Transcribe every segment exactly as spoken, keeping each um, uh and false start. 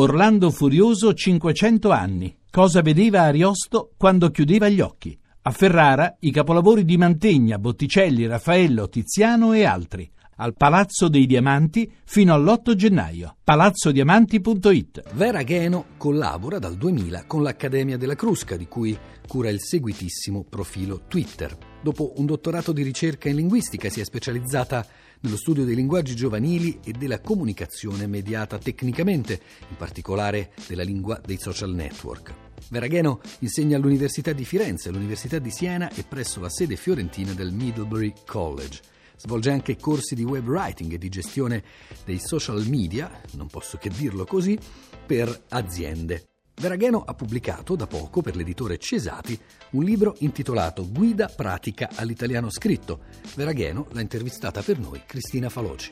Orlando Furioso, cinquecento anni. Cosa vedeva Ariosto quando chiudeva gli occhi? A Ferrara, i capolavori di Mantegna, Botticelli, Raffaello, Tiziano e altri. Al Palazzo dei Diamanti fino all'otto gennaio. Palazzo Diamanti punto it. Vera Gheno collabora dal duemila con l'Accademia della Crusca, di cui cura il seguitissimo profilo Twitter. Dopo un dottorato di ricerca in linguistica si è specializzata nello studio dei linguaggi giovanili e della comunicazione mediata tecnicamente, in particolare della lingua dei social network. Vera Gheno insegna all'Università di Firenze, all'Università di Siena e presso la sede fiorentina del Middlebury College. Svolge anche corsi di web writing e di gestione dei social media, non posso che dirlo così, per aziende. Vera Gheno ha pubblicato da poco per l'editore Cesati un libro intitolato Guida pratica all'italiano scritto. Vera Gheno l'ha intervistata per noi Cristina Faloci.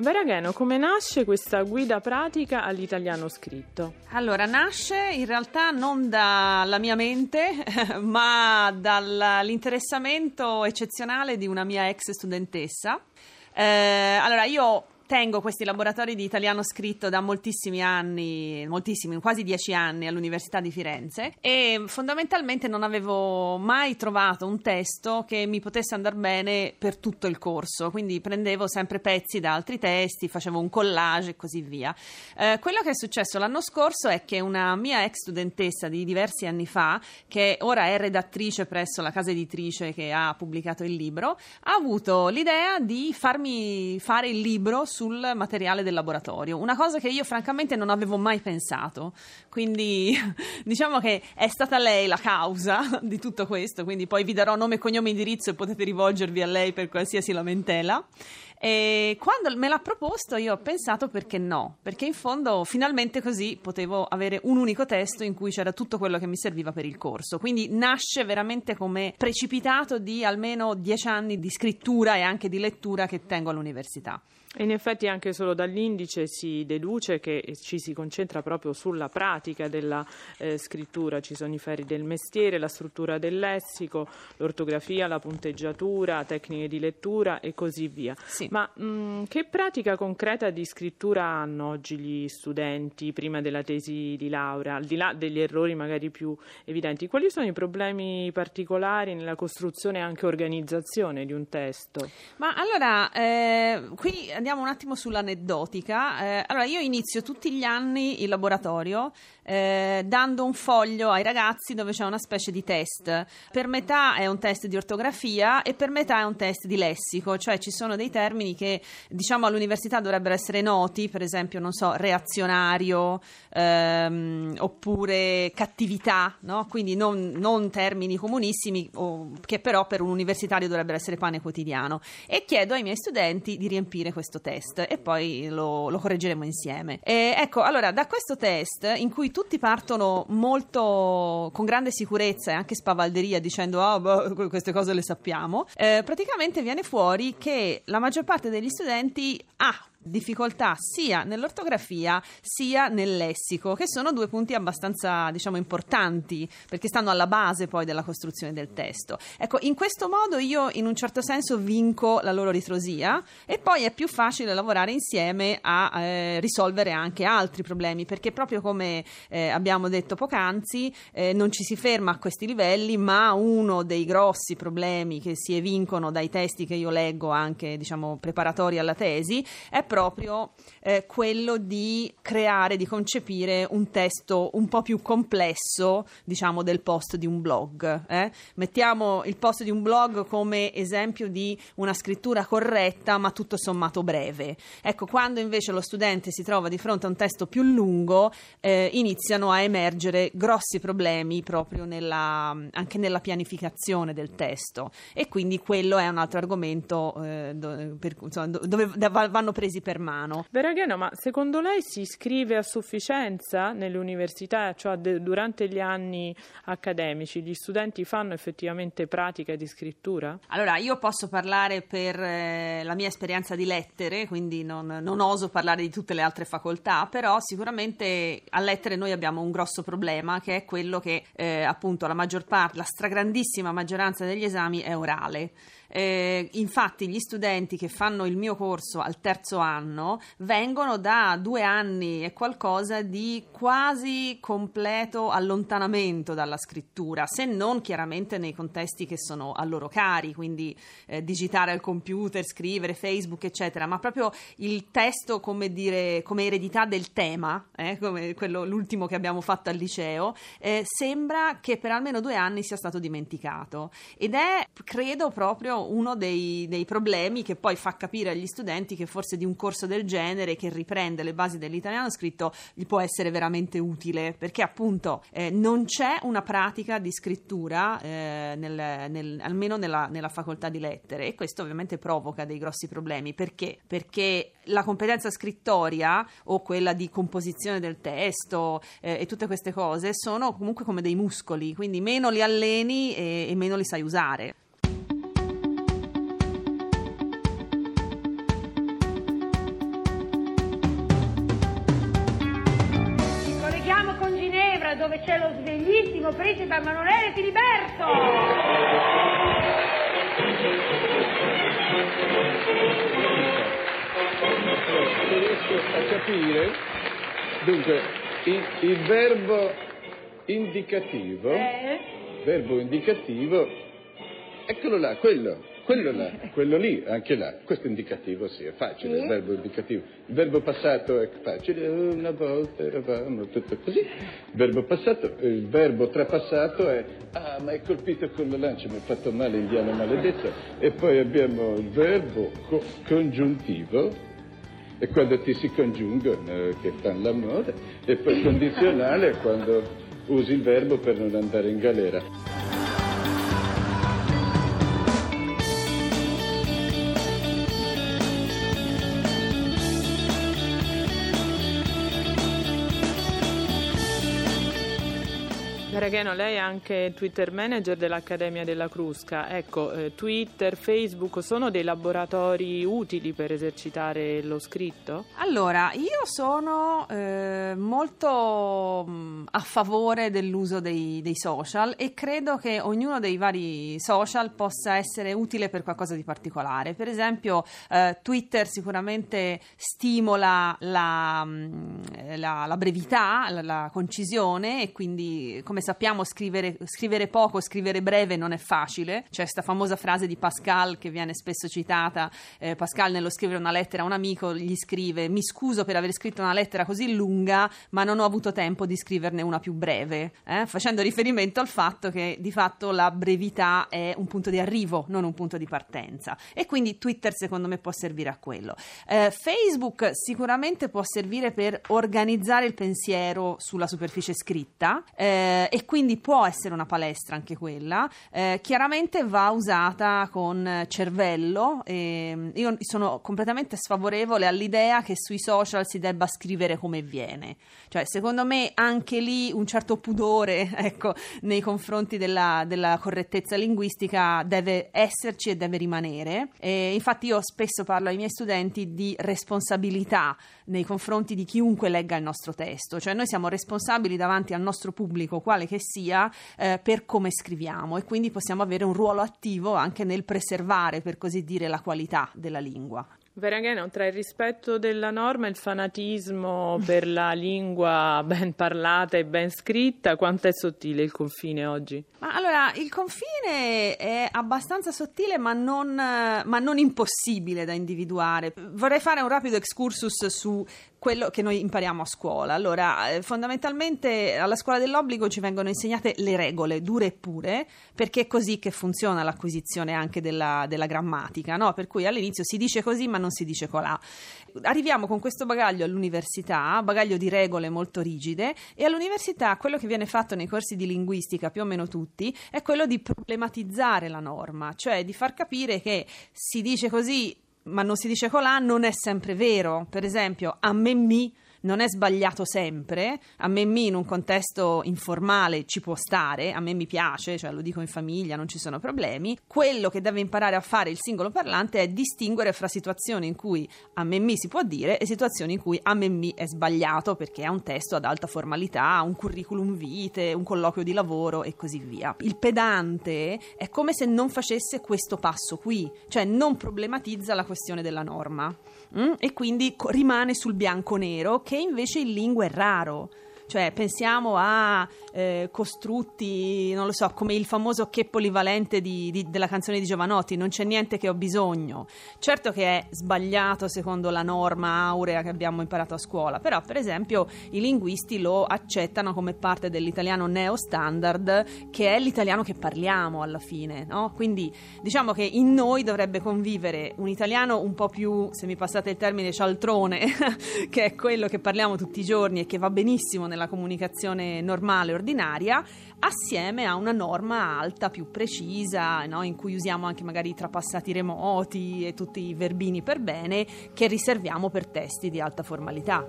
Vera Gheno, come nasce questa guida pratica all'italiano scritto? Allora, nasce in realtà non dalla mia mente, ma dall'interessamento eccezionale di una mia ex studentessa. Eh, allora, io tengo questi laboratori di italiano scritto da moltissimi anni, moltissimi, quasi dieci anni all'Università di Firenze, e fondamentalmente non avevo mai trovato un testo che mi potesse andare bene per tutto il corso, quindi prendevo sempre pezzi da altri testi, facevo un collage e così via. Eh, quello che è successo l'anno scorso è che una mia ex studentessa di diversi anni fa, che ora è redattrice presso la casa editrice che ha pubblicato il libro, ha avuto l'idea di farmi fare il libro sul materiale del laboratorio, una cosa che io francamente non avevo mai pensato, quindi diciamo che è stata lei la causa di tutto questo, quindi poi vi darò nome, cognome, indirizzo e potete rivolgervi a lei per qualsiasi lamentela. E quando me l'ha proposto io ho pensato perché no, perché in fondo finalmente così potevo avere un unico testo in cui c'era tutto quello che mi serviva per il corso, quindi nasce veramente come precipitato di almeno dieci anni di scrittura e anche di lettura che tengo all'università. In effetti anche solo dall'indice si deduce che ci si concentra proprio sulla pratica della eh, scrittura, ci sono i ferri del mestiere, la struttura del lessico, l'ortografia, la punteggiatura, tecniche di lettura e così via. Sì. Ma mh, che pratica concreta di scrittura hanno oggi gli studenti prima della tesi di laurea, al di là degli errori magari più evidenti? Quali sono i problemi particolari nella costruzione e anche organizzazione di un testo? Ma allora, eh, qui andiamo un attimo sull'aneddotica. Eh, allora io inizio tutti gli anni il laboratorio eh, dando un foglio ai ragazzi dove c'è una specie di test. Per metà è un test di ortografia e per metà è un test di lessico, cioè ci sono dei termini che diciamo all'università dovrebbero essere noti, per esempio non so, reazionario ehm, oppure cattività, no? Quindi non, non termini comunissimi o, che però per un universitario dovrebbero essere pane quotidiano, e chiedo ai miei studenti di riempire questo test e poi lo, lo correggeremo insieme. E ecco, allora da questo test in cui tutti partono molto con grande sicurezza e anche spavalderia dicendo ah, boh, queste cose le sappiamo, eh, praticamente viene fuori che la maggior parte degli studenti ha ah, difficoltà sia nell'ortografia sia nel lessico, che sono due punti abbastanza diciamo importanti perché stanno alla base poi della costruzione del testo. Ecco, in questo modo io in un certo senso vinco la loro ritrosia e poi è più facile lavorare insieme a eh, risolvere anche altri problemi, perché proprio come eh, abbiamo detto poc'anzi eh, non ci si ferma a questi livelli, ma uno dei grossi problemi che si evincono dai testi che io leggo anche diciamo preparatori alla tesi è proprio proprio eh, quello di creare, di concepire un testo un po' più complesso, diciamo, del post di un blog. Eh? Mettiamo il post di un blog come esempio di una scrittura corretta, ma tutto sommato breve. Ecco, quando invece lo studente si trova di fronte a un testo più lungo, eh, iniziano a emergere grossi problemi proprio nella, anche nella pianificazione del testo. E quindi quello è un altro argomento eh, do, per, insomma, dove vanno presi mesi per mano. Vera Gheno, ma secondo lei si iscrive a sufficienza nelle università, cioè de- durante gli anni accademici gli studenti fanno effettivamente pratica di scrittura? Allora, io posso parlare per eh, la mia esperienza di lettere, quindi non, non oso parlare di tutte le altre facoltà, però sicuramente a lettere noi abbiamo un grosso problema, che è quello che eh, appunto la maggior parte, la stragrandissima maggioranza degli esami è orale. Eh, infatti gli studenti che fanno il mio corso al terzo anno vengono da due anni e qualcosa di quasi completo allontanamento dalla scrittura, se non chiaramente nei contesti che sono a loro cari, quindi eh, digitare al computer, scrivere, Facebook eccetera, ma proprio il testo, come dire, come eredità del tema, eh, come quello, l'ultimo che abbiamo fatto al liceo, eh, sembra che per almeno due anni sia stato dimenticato, ed è credo proprio uno dei, dei problemi che poi fa capire agli studenti che forse di un corso del genere, che riprende le basi dell'italiano scritto, gli può essere veramente utile, perché appunto eh, non c'è una pratica di scrittura eh, nel, nel, almeno nella, nella facoltà di lettere, e questo ovviamente provoca dei grossi problemi. Perché? Perché la competenza scrittoria o quella di composizione del testo eh, e tutte queste cose sono comunque come dei muscoli, quindi meno li alleni e, e meno li sai usare. Dove c'è lo svegliissimo principe Emanuele Filiberto. Riesco a capire, dunque, il, il verbo indicativo, eh? verbo indicativo, eccolo là, quello. Quello là, quello lì, anche là, questo indicativo sì, è facile, sì. Il verbo indicativo, il verbo passato è facile, una volta eravamo, tutto così, il verbo passato, il verbo trapassato è, ah ma è colpito con la lancia, mi ha fatto male indiano maledetto, e poi abbiamo il verbo co- congiuntivo, e quando ti si congiungono che fanno l'amore, e poi condizionale quando usi il verbo per non andare in galera. Vera Gheno, lei è anche Twitter manager dell'Accademia della Crusca. Ecco, eh, Twitter, Facebook sono dei laboratori utili per esercitare lo scritto? Allora, io sono eh, molto mh, a favore dell'uso dei, dei social, e credo che ognuno dei vari social possa essere utile per qualcosa di particolare. Per esempio, eh, Twitter sicuramente stimola la, la, la brevità, la, la concisione, e quindi, come sappiamo, scrivere, scrivere poco, scrivere breve non è facile. C'è sta famosa frase di Pascal che viene spesso citata. eh, Pascal, nello scrivere una lettera a un amico, gli scrive: mi scuso per aver scritto una lettera così lunga, ma non ho avuto tempo di scriverne una più breve, eh? facendo riferimento al fatto che di fatto la brevità è un punto di arrivo, non un punto di partenza, e quindi Twitter secondo me può servire a quello. eh, Facebook sicuramente può servire per organizzare il pensiero sulla superficie scritta, eh, e quindi può essere una palestra anche quella. Eh, chiaramente va usata con cervello. Eh, io sono completamente sfavorevole all'idea che sui social si debba scrivere come viene, cioè secondo me anche lì un certo pudore, ecco, nei confronti della, della correttezza linguistica deve esserci e deve rimanere. Eh, infatti io spesso parlo ai miei studenti di responsabilità nei confronti di chiunque legga il nostro testo, cioè noi siamo responsabili davanti al nostro pubblico, quale che sia, eh, per come scriviamo, e quindi possiamo avere un ruolo attivo anche nel preservare, per così dire, la qualità della lingua. Vera Gheno, tra il rispetto della norma e il fanatismo per la lingua ben parlata e ben scritta, quanto è sottile il confine oggi? Ma allora, il confine è abbastanza sottile, ma non, ma non impossibile da individuare. Vorrei fare un rapido excursus su quello che noi impariamo a scuola. Allora, fondamentalmente alla scuola dell'obbligo ci vengono insegnate le regole, dure e pure, perché è così che funziona l'acquisizione anche della, della grammatica, no? Per cui all'inizio si dice così, ma non non si dice colà. Arriviamo con questo bagaglio all'università, bagaglio di regole molto rigide, e all'università quello che viene fatto nei corsi di linguistica, più o meno tutti, è quello di problematizzare la norma, cioè di far capire che si dice così ma non si dice colà, non è sempre vero. Per esempio, a me mi non è sbagliato sempre, a me mi in un contesto informale ci può stare, a me mi piace, cioè lo dico in famiglia, non ci sono problemi. Quello che deve imparare a fare il singolo parlante è distinguere fra situazioni in cui a me mi si può dire e situazioni in cui a me mi è sbagliato, perché è un testo ad alta formalità, un curriculum vitae, un colloquio di lavoro e così via. Il pedante è come se non facesse questo passo qui, cioè non problematizza la questione della norma mm? e quindi rimane sul bianco nero, che invece in lingua è raro. Cioè pensiamo a eh, costrutti, non lo so, come il famoso che polivalente di, di, della canzone di Giovanotti, non c'è niente che ho bisogno. Certo che è sbagliato secondo la norma aurea che abbiamo imparato a scuola, però per esempio i linguisti lo accettano come parte dell'italiano neo-standard, che è l'italiano che parliamo alla fine, no? Quindi diciamo che in noi dovrebbe convivere un italiano un po' più, se mi passate il termine, cialtrone, che è quello che parliamo tutti i giorni e che va benissimo nel la comunicazione normale, ordinaria, assieme a una norma alta, più precisa, no? In cui usiamo anche magari i trapassati remoti e tutti i verbini per bene che riserviamo per testi di alta formalità.